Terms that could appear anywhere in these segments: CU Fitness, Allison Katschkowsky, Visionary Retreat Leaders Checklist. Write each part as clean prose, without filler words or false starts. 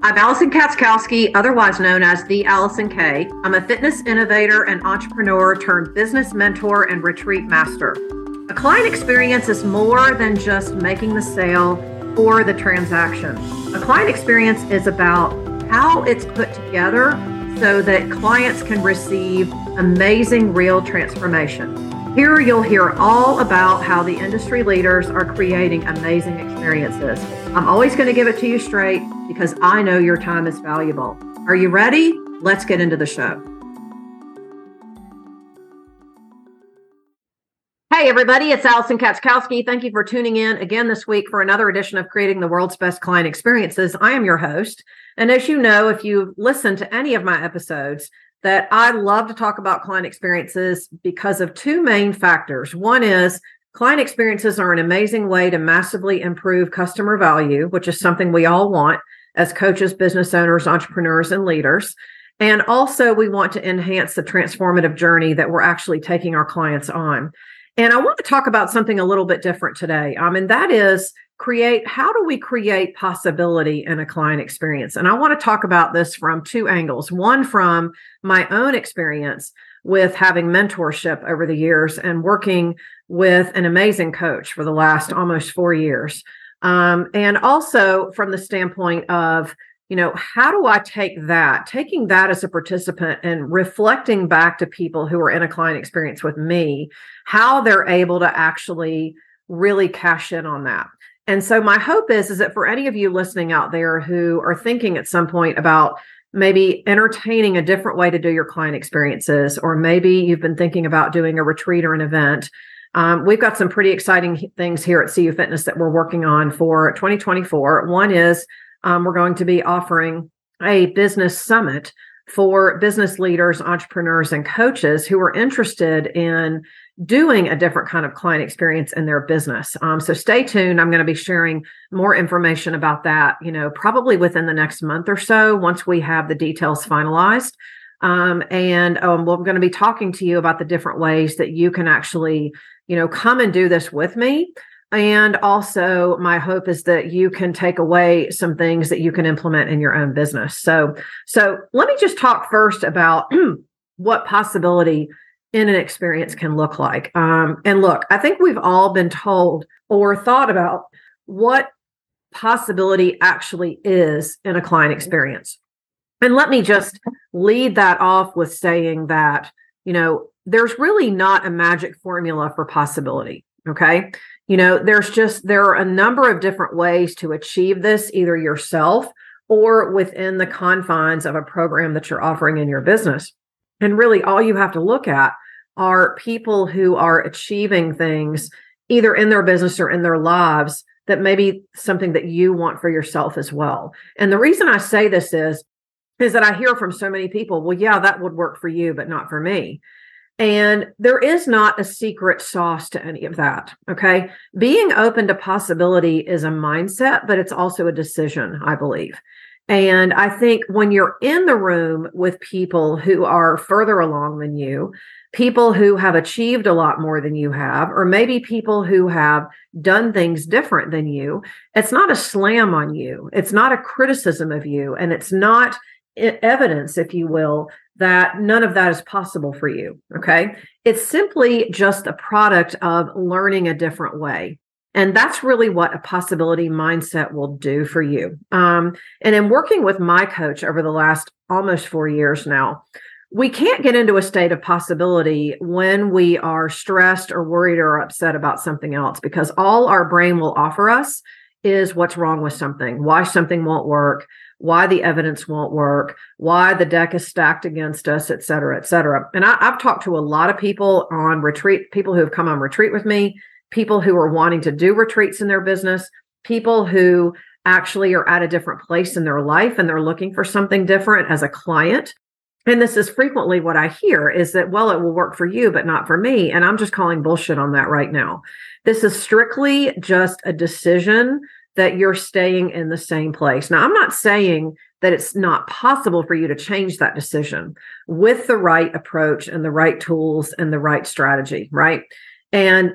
I'm Allison Katschkowsky, otherwise known as the Allison K. I'm a fitness innovator and entrepreneur turned business mentor and retreat master. A client experience is more than just making the sale or the transaction. A client experience is about how it's put together so that clients can receive amazing real transformation. Here you'll hear all about how the industry leaders are creating amazing experiences. I'm always going to give it to you straight because I know your time is valuable. Are you ready? Let's get into the show. Hey everybody, it's Allison Katschkowsky. Thank you for tuning in again this week for another edition of Creating the World's Best Client Experiences. I am your host. And as you know, if you've listened to any of my episodes, that I love to talk about client experiences because of two main factors. One is client experiences are an amazing way to massively improve customer value, which is something we all want as coaches, business owners, entrepreneurs, and leaders. And also we want to enhance the transformative journey that we're actually taking our clients on. And I want to talk about something a little bit different today, and that is how do we create possibility in a client experience? And I want to talk about this from two angles, one from my own experience with having mentorship over the years and working with an amazing coach for the last almost 4 years, and also from the standpoint of, how do I taking that as a participant and reflecting back to people who are in a client experience with me, how they're able to actually really cash in on that. And so my hope is that for any of you listening out there who are thinking at some point about maybe entertaining a different way to do your client experiences, or maybe you've been thinking about doing a retreat or an event, we've got some pretty exciting things here at CU Fitness that we're working on for 2024. One is we're going to be offering a business summit for business leaders, entrepreneurs, and coaches who are interested in doing a different kind of client experience in their business. So stay tuned. I'm going to be sharing more information about that, probably within the next month or so once we have the details finalized. We're going to be talking to you about the different ways that you can actually, come and do this with me. And also my hope is that you can take away some things that you can implement in your own business. So let me just talk first about what possibility in an experience can look like. And look, I think we've all been told or thought about what possibility actually is in a client experience. And let me just lead that off with saying that, there's really not a magic formula for possibility. Okay. There are a number of different ways to achieve this, either yourself or within the confines of a program that you're offering in your business. And really all you have to look at are people who are achieving things either in their business or in their lives that may be something that you want for yourself as well. And the reason I say this is that I hear from so many people, well, yeah, that would work for you, but not for me. And there is not a secret sauce to any of that, okay? Being open to possibility is a mindset, but it's also a decision, I believe. And I think when you're in the room with people who are further along than you, people who have achieved a lot more than you have, or maybe people who have done things different than you, it's not a slam on you. It's not a criticism of you. And it's not evidence, if you will, that none of that is possible for you, okay? It's simply just a product of learning a different way. And that's really what a possibility mindset will do for you. And in working with my coach over the last almost 4 years now, we can't get into a state of possibility when we are stressed or worried or upset about something else, because all our brain will offer us is what's wrong with something, why something won't work, why the evidence won't work, why the deck is stacked against us, et cetera, et cetera. And I've talked to a lot of people on retreat, people who have come on retreat with me, people who are wanting to do retreats in their business, people who actually are at a different place in their life and they're looking for something different as a client. And this is frequently what I hear is that, well, it will work for you, but not for me. And I'm just calling bullshit on that right now. This is strictly just a decision that you're staying in the same place. Now, I'm not saying that it's not possible for you to change that decision with the right approach and the right tools and the right strategy, right? And,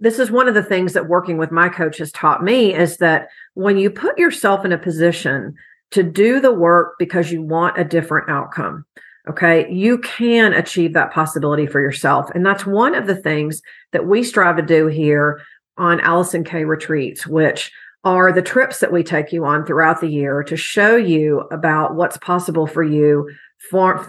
this is one of the things that working with my coach has taught me is that when you put yourself in a position to do the work because you want a different outcome. Okay, you can achieve that possibility for yourself. And that's one of the things that we strive to do here on Allison K retreats, which are the trips that we take you on throughout the year to show you about what's possible for you for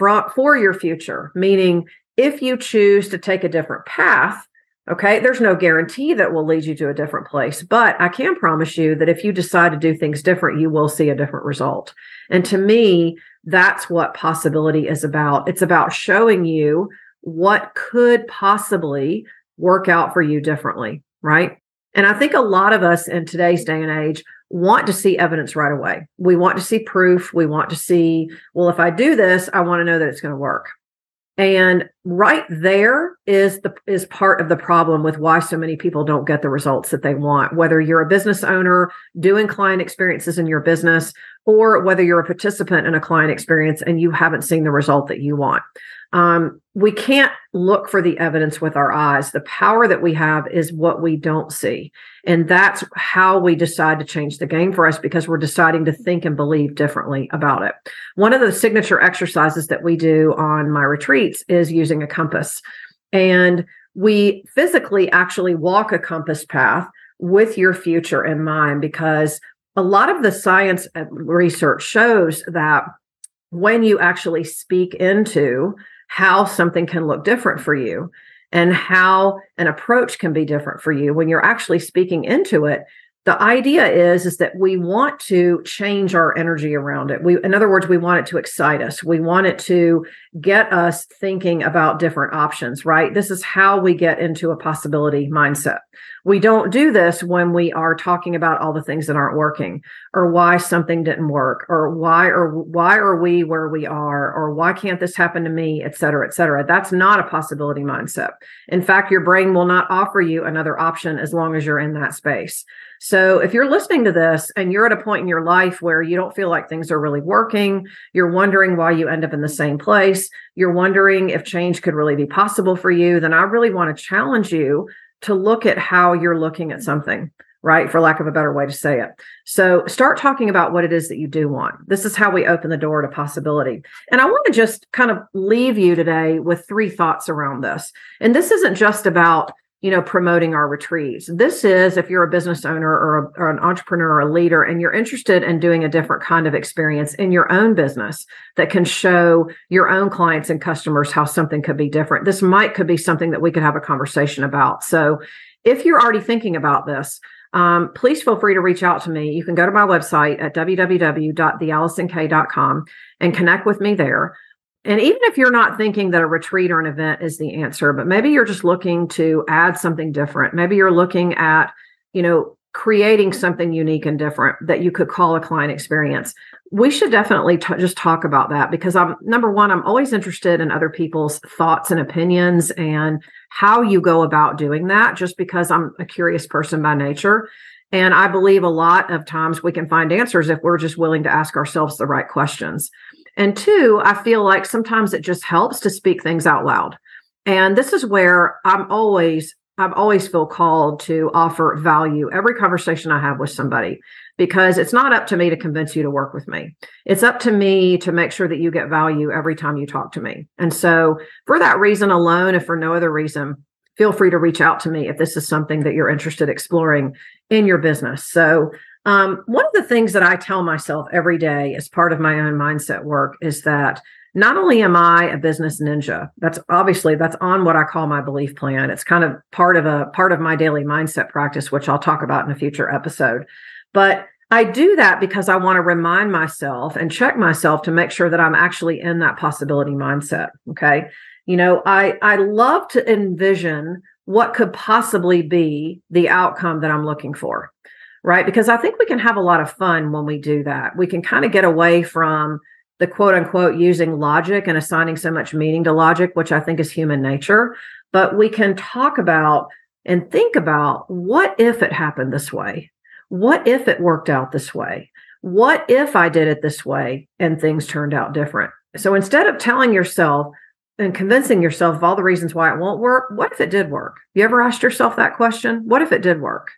your future. Meaning, if you choose to take a different path, okay, there's no guarantee that will lead you to a different place, but I can promise you that if you decide to do things different, you will see a different result. And to me, that's what possibility is about. It's about showing you what could possibly work out for you differently, right? And I think a lot of us in today's day and age want to see evidence right away. We want to see proof. We want to see, well, if I do this, I want to know that it's going to work. And right there is part of the problem with why so many people don't get the results that they want, whether you're a business owner doing client experiences in your business, or whether you're a participant in a client experience and you haven't seen the result that you want. We can't look for the evidence with our eyes. The power that we have is what we don't see. And that's how we decide to change the game for us, because we're deciding to think and believe differently about it. One of the signature exercises that we do on my retreats is using a compass. And we physically actually walk a compass path with your future in mind, because a lot of the science research shows that when you actually speak into how something can look different for you and how an approach can be different for you, when you're actually speaking into it, the idea is that we want to change our energy around it. In other words, we want it to excite us. We want it to get us thinking about different options, right? This is how we get into a possibility mindset. We don't do this when we are talking about all the things that aren't working, or why something didn't work, or why are we where we are, or why can't this happen to me, et cetera, et cetera. That's not a possibility mindset. In fact, your brain will not offer you another option as long as you're in that space. So if you're listening to this and you're at a point in your life where you don't feel like things are really working, you're wondering why you end up in the same place, you're wondering if change could really be possible for you, then I really want to challenge you to look at how you're looking at something, right? For lack of a better way to say it. So start talking about what it is that you do want. This is how we open the door to possibility. And I want to just kind of leave you today with three thoughts around this. And this isn't just about promoting our retreats. This is, if you're a business owner or an entrepreneur or a leader, and you're interested in doing a different kind of experience in your own business that can show your own clients and customers how something could be different. This could be something that we could have a conversation about. So if you're already thinking about this, please feel free to reach out to me. You can go to my website at www.theallisonk.com and connect with me there. And even if you're not thinking that a retreat or an event is the answer, but maybe you're just looking to add something different. Maybe you're looking at, creating something unique and different that you could call a client experience. We should definitely just talk about that, because I'm always interested in other people's thoughts and opinions and how you go about doing that, just because I'm a curious person by nature. And I believe a lot of times we can find answers if we're just willing to ask ourselves the right questions. And two, I feel like sometimes it just helps to speak things out loud. And this is where I've always feel called to offer value every conversation I have with somebody, because it's not up to me to convince you to work with me. It's up to me to make sure that you get value every time you talk to me. And so for that reason alone, if for no other reason, feel free to reach out to me if this is something that you're interested in exploring in your business. So one of the things that I tell myself every day as part of my own mindset work is that not only am I a business ninja, that's on what I call my belief plan. It's kind of part of my daily mindset practice, which I'll talk about in a future episode. But I do that because I want to remind myself and check myself to make sure that I'm actually in that possibility mindset. Okay. I love to envision what could possibly be the outcome that I'm looking for. Right? Because I think we can have a lot of fun when we do that. We can kind of get away from the quote unquote using logic and assigning so much meaning to logic, which I think is human nature. But we can talk about and think about, what if it happened this way? What if it worked out this way? What if I did it this way and things turned out different? So instead of telling yourself and convincing yourself of all the reasons why it won't work, what if it did work? You ever asked yourself that question? What if it did work?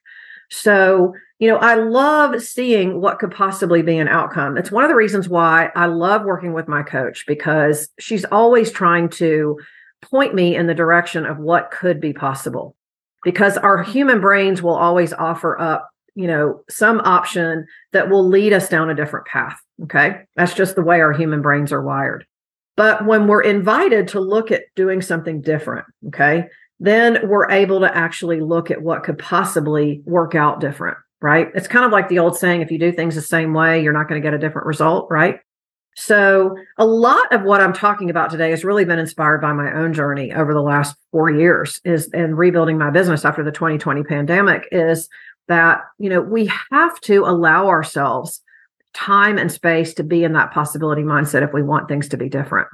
So, you know, I love seeing what could possibly be an outcome. It's one of the reasons why I love working with my coach, because she's always trying to point me in the direction of what could be possible, because our human brains will always offer up, you know, some option that will lead us down a different path. Okay. That's just the way our human brains are wired. But when we're invited to look at doing something different, okay, then we're able to actually look at what could possibly work out different, right? It's kind of like the old saying, if you do things the same way, you're not going to get a different result, right? So a lot of what I'm talking about today has really been inspired by my own journey over the last 4 years and rebuilding my business after the 2020 pandemic is that, you know, we have to allow ourselves time and space to be in that possibility mindset if we want things to be different.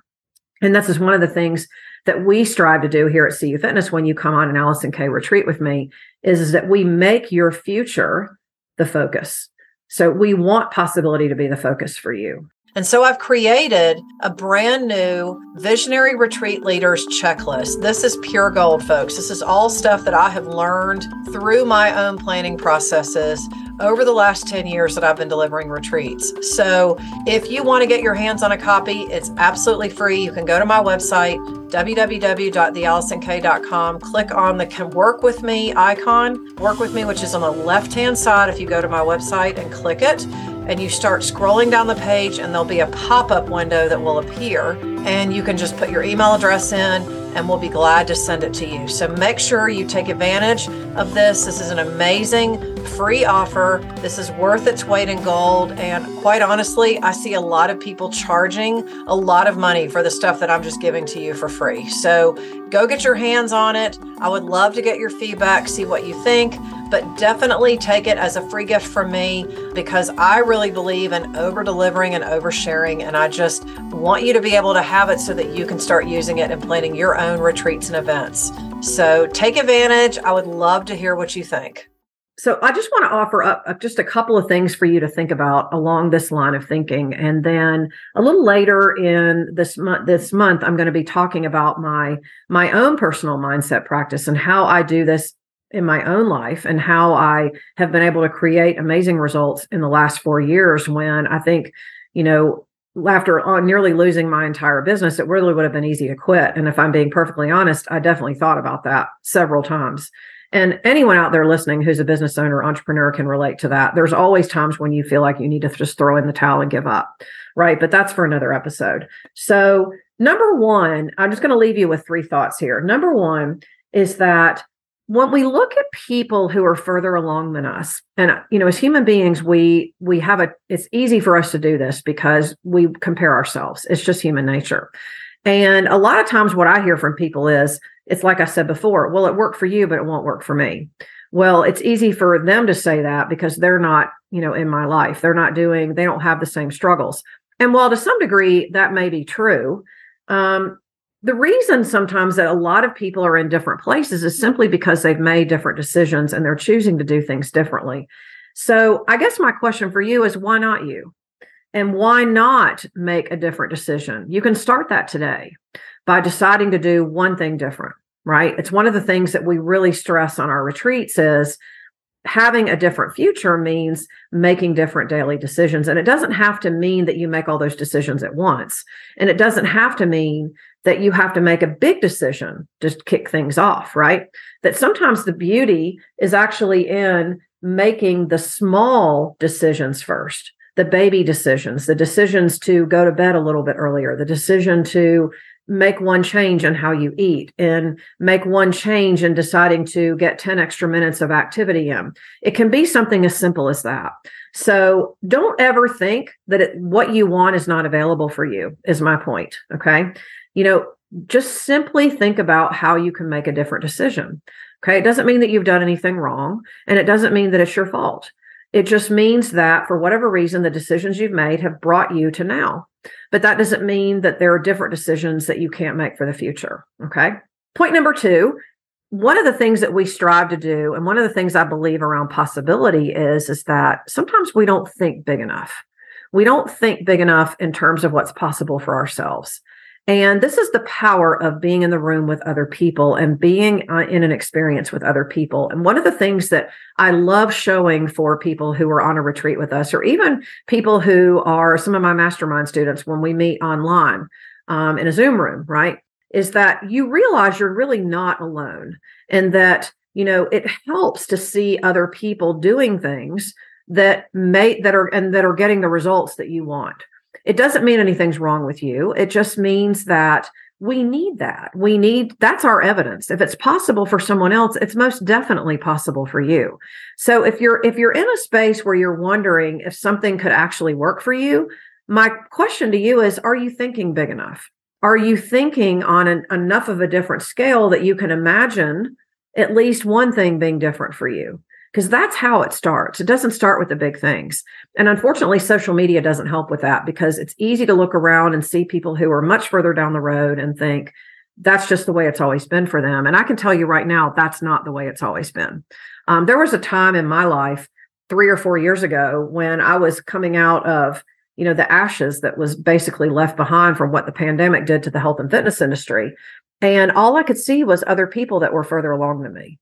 And this is one of the things that we strive to do here at CU Fitness when you come on an Allison K retreat with me is that we make your future the focus. So we want possibility to be the focus for you. And so I've created a brand new Visionary Retreat Leaders Checklist. This is pure gold, folks. This is all stuff that I have learned through my own planning processes over the last 10 years that I've been delivering retreats. So if you want to get your hands on a copy, it's absolutely free. You can go to my website, www.theallisonk.com, click on the Can Work With Me icon, Work With Me, which is on the left-hand side if you go to my website and click it. And you start scrolling down the page and there'll be a pop-up window that will appear and you can just put your email address in and we'll be glad to send it to you. So make sure you take advantage of this. This is an amazing free offer. This is worth its weight in gold. And quite honestly, I see a lot of people charging a lot of money for the stuff that I'm just giving to you for free. So go get your hands on it. I would love to get your feedback, see what you think, but definitely take it as a free gift from me because I really believe in over-delivering and oversharing. And I just want you to be able to have it so that you can start using it and planning your own retreats and events. So take advantage. I would love to hear what you think. So I just want to offer up just a couple of things for you to think about along this line of thinking. And then a little later in this month, I'm going to be talking about my own personal mindset practice and how I do this in my own life and how I have been able to create amazing results in the last 4 years when I think, you know, after nearly losing my entire business, it really would have been easy to quit. And if I'm being perfectly honest, I definitely thought about that several times. And anyone out there listening who's a business owner, entrepreneur can relate to that. There's always times when you feel like you need to just throw in the towel and give up, right? But that's for another episode. So number one, I'm just going to leave you with three thoughts here. Number one is that when we look at people who are further along than us, and, you know, as human beings, we have it's easy for us to do this because we compare ourselves. It's just human nature. And a lot of times what I hear from people is, it's like I said before, well, it worked for you, but it won't work for me. Well, it's easy for them to say that because they're not, you know, in my life, they don't have the same struggles. And while to some degree that may be true, the reason sometimes that a lot of people are in different places is simply because they've made different decisions and they're choosing to do things differently. So I guess my question for you is, why not you? And why not make a different decision? You can start that today by deciding to do one thing different, right? It's one of the things that we really stress on our retreats is having a different future means making different daily decisions. And it doesn't have to mean that you make all those decisions at once. And it doesn't have to mean that you have to make a big decision to kick things off, right? That sometimes the beauty is actually in making the small decisions first, the baby decisions, the decisions to go to bed a little bit earlier, the decision to make one change in how you eat and make one change in deciding to get 10 extra minutes of activity in. It can be something as simple as that. So don't ever think that what you want is not available for you is my point. Okay. You know, just simply think about how you can make a different decision. Okay. It doesn't mean that you've done anything wrong and it doesn't mean that it's your fault. It just means that for whatever reason, the decisions you've made have brought you to now. But that doesn't mean that there are different decisions that you can't make for the future. Okay. Point number two, one of the things that we strive to do, and one of the things I believe around possibility is that sometimes we don't think big enough. We don't think big enough in terms of what's possible for ourselves. And this is the power of being in the room with other people and being in an experience with other people. And one of the things that I love showing for people who are on a retreat with us, or even people who are some of my mastermind students when we meet online in a Zoom room, right, is that you realize you're really not alone, and that, you know, it helps to see other people doing things that are getting the results that you want. It doesn't mean anything's wrong with you. It just means that we need that. That's our evidence. If it's possible for someone else, it's most definitely possible for you. So if you're in a space where you're wondering if something could actually work for you, my question to you is, are you thinking big enough? Are you thinking on enough of a different scale that you can imagine at least one thing being different for you? Because that's how it starts. It doesn't start with the big things. And unfortunately, social media doesn't help with that, because it's easy to look around and see people who are much further down the road and think that's just the way it's always been for them. And I can tell you right now, that's not the way it's always been. There was a time in my life 3 or 4 years ago when I was coming out of, you know, the ashes that was basically left behind from what the pandemic did to the health and fitness industry. And all I could see was other people that were further along than me.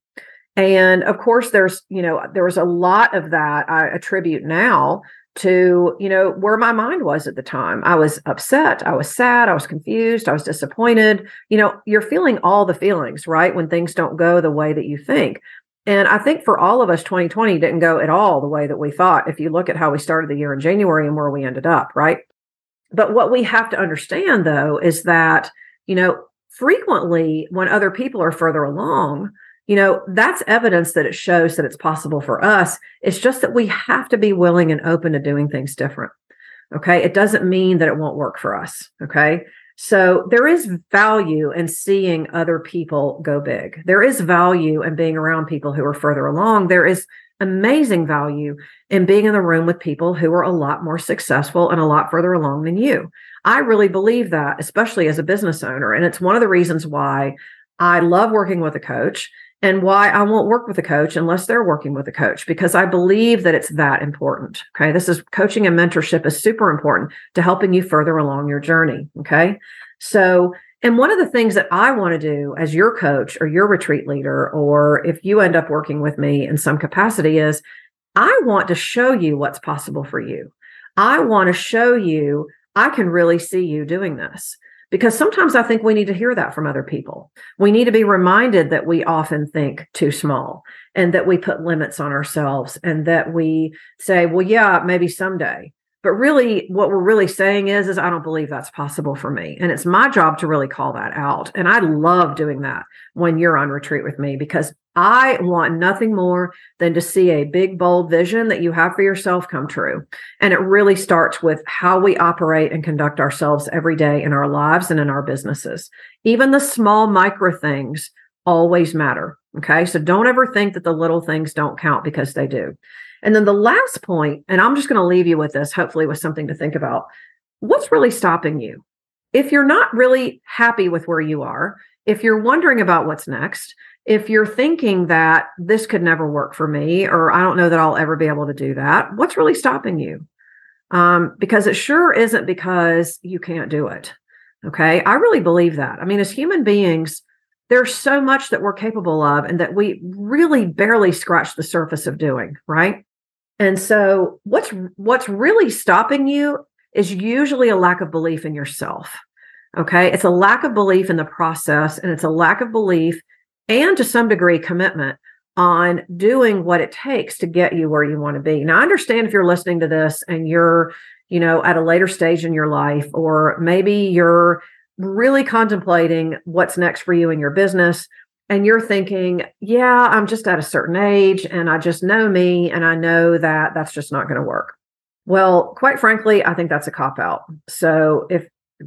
And of course, there was a lot of that I attribute now to, you know, where my mind was at the time. I was upset. I was sad. I was confused. I was disappointed. You know, you're feeling all the feelings, right, when things don't go the way that you think. And I think for all of us, 2020 didn't go at all the way that we thought, if you look at how we started the year in January and where we ended up, right? But what we have to understand, though, is that, you know, frequently when other people are further along, you know, that's evidence that it shows that it's possible for us. It's just that we have to be willing and open to doing things different. Okay. It doesn't mean that it won't work for us. Okay. So there is value in seeing other people go big. There is value in being around people who are further along. There is amazing value in being in the room with people who are a lot more successful and a lot further along than you. I really believe that, especially as a business owner. And it's one of the reasons why I love working with a coach, and why I won't work with a coach unless they're working with a coach, because I believe that it's that important. Okay. This is coaching, and mentorship is super important to helping you further along your journey. Okay. So, and one of the things that I want to do as your coach or your retreat leader, or if you end up working with me in some capacity, is I want to show you what's possible for you. I want to show you, I can really see you doing this. Because sometimes I think we need to hear that from other people. We need to be reminded that we often think too small, and that we put limits on ourselves, and that we say, well, yeah, maybe someday. But really what we're really saying is I don't believe that's possible for me. And it's my job to really call that out. And I love doing that when you're on retreat with me, because I want nothing more than to see a big, bold vision that you have for yourself come true. And it really starts with how we operate and conduct ourselves every day in our lives and in our businesses. Even the small micro things always matter. Okay. So don't ever think that the little things don't count, because they do. And then the last point, and I'm just going to leave you with this, hopefully with something to think about. What's really stopping you? If you're not really happy with where you are, if you're wondering about what's next, if you're thinking that this could never work for me, or I don't know that I'll ever be able to do that, what's really stopping you? Because it sure isn't because you can't do it. Okay. I really believe that. I mean, as human beings, there's so much that we're capable of and that we really barely scratch the surface of doing, right? And so what's really stopping you is usually a lack of belief in yourself, okay? It's a lack of belief in the process, and it's a lack of belief and, to some degree, commitment on doing what it takes to get you where you want to be. Now, I understand if you're listening to this and you're, you know, at a later stage in your life, or maybe you're really contemplating what's next for you in your business, and you're thinking, yeah, I'm just at a certain age and I just know me, and I know that that's just not going to work. Well, quite frankly, I think that's a cop-out. So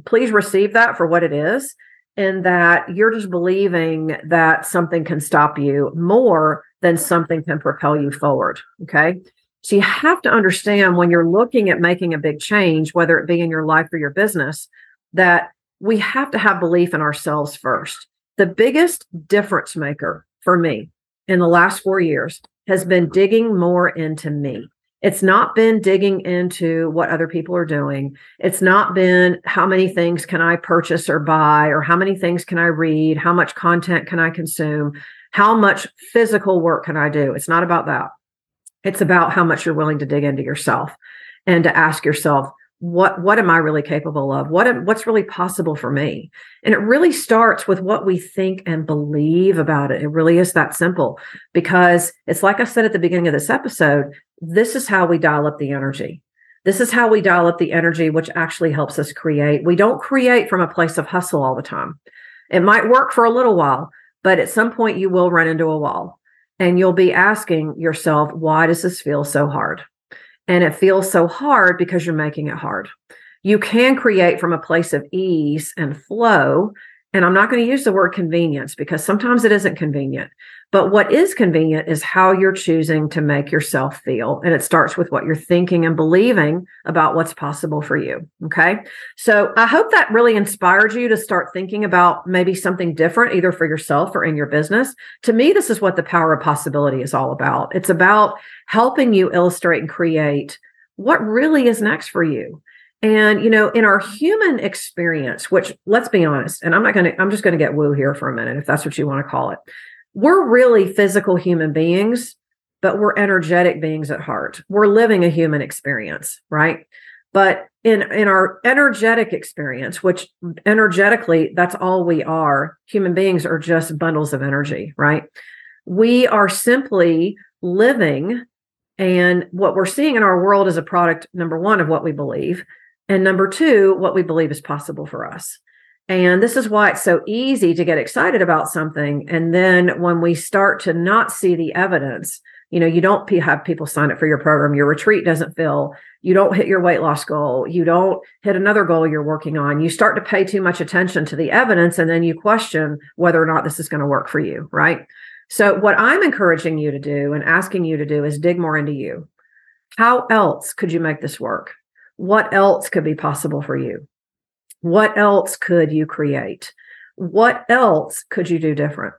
please receive that for what it is, and that you're just believing that something can stop you more than something can propel you forward. Okay. So you have to understand, when you're looking at making a big change, whether it be in your life or your business, that we have to have belief in ourselves first. The biggest difference maker for me in the last 4 years has been digging more into me It's not been digging into what other people are doing. It's not been how many things can I purchase or buy, or how many things can I read? How much content can I consume? How much physical work can I do? It's not about that. It's about how much you're willing to dig into yourself and to ask yourself, what am I really capable of? What's really possible for me? And it really starts with what we think and believe about it. It really is that simple, because it's like I said at the beginning of this episode, this is how we dial up the energy. This is how we dial up the energy, which actually helps us create. We don't create from a place of hustle all the time. It might work for a little while, but at some point you will run into a wall and you'll be asking yourself, why does this feel so hard? And it feels so hard because you're making it hard. You can create from a place of ease and flow. And I'm not going to use the word convenience, because sometimes it isn't convenient. But what is convenient is how you're choosing to make yourself feel. And it starts with what you're thinking and believing about what's possible for you. Okay. So I hope that really inspired you to start thinking about maybe something different, either for yourself or in your business. To me, this is what the power of possibility is all about. It's about helping you illustrate and create what really is next for you. And, you know, in our human experience, which, let's be honest, and I'm just going to get woo here for a minute, if that's what you want to call it. We're really physical human beings, but we're energetic beings at heart. We're living a human experience, right? But in our energetic experience, which energetically, that's all we are. Human beings are just bundles of energy, right? We are simply living, and what we're seeing in our world is a product, number one, of what we believe. And number two, what we believe is possible for us. And this is why it's so easy to get excited about something. And then when we start to not see the evidence, you know, you don't have people sign up for your program, your retreat doesn't fill, you don't hit your weight loss goal, you don't hit another goal you're working on, you start to pay too much attention to the evidence, and then you question whether or not this is going to work for you, right? So what I'm encouraging you to do and asking you to do is dig more into you. How else could you make this work? What else could be possible for you? What else could you create? What else could you do different?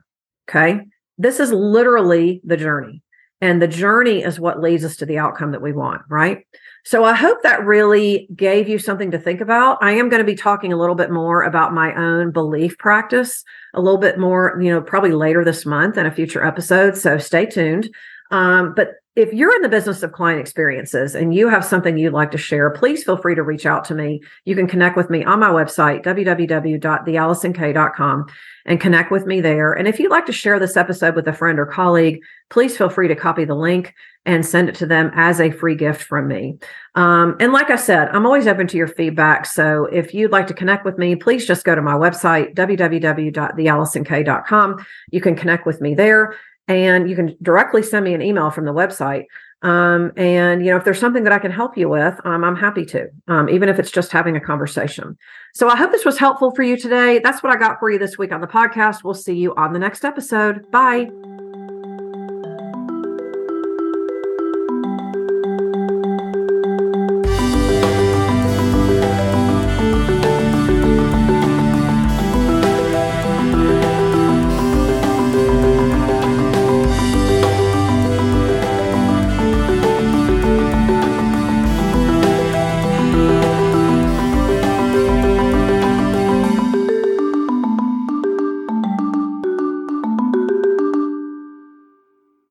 Okay. This is literally the journey. And the journey is what leads us to the outcome that we want, right? So I hope that really gave you something to think about. I am going to be talking a little bit more about my own belief practice, a little bit more, you know, probably later this month in a future episode. So stay tuned. But if you're in the business of client experiences and you have something you'd like to share, please feel free to reach out to me. You can connect with me on my website, www.theallisonk.com, and connect with me there. And if you'd like to share this episode with a friend or colleague, please feel free to copy the link and send it to them as a free gift from me. And like I said, I'm always open to your feedback. So if you'd like to connect with me, please just go to my website, www.theallisonk.com. You can connect with me there. And you can directly send me an email from the website. And, you know, if there's something that I can help you with, I'm happy to, even if it's just having a conversation. So I hope this was helpful for you today. That's what I got for you this week on the podcast. We'll see you on the next episode. Bye.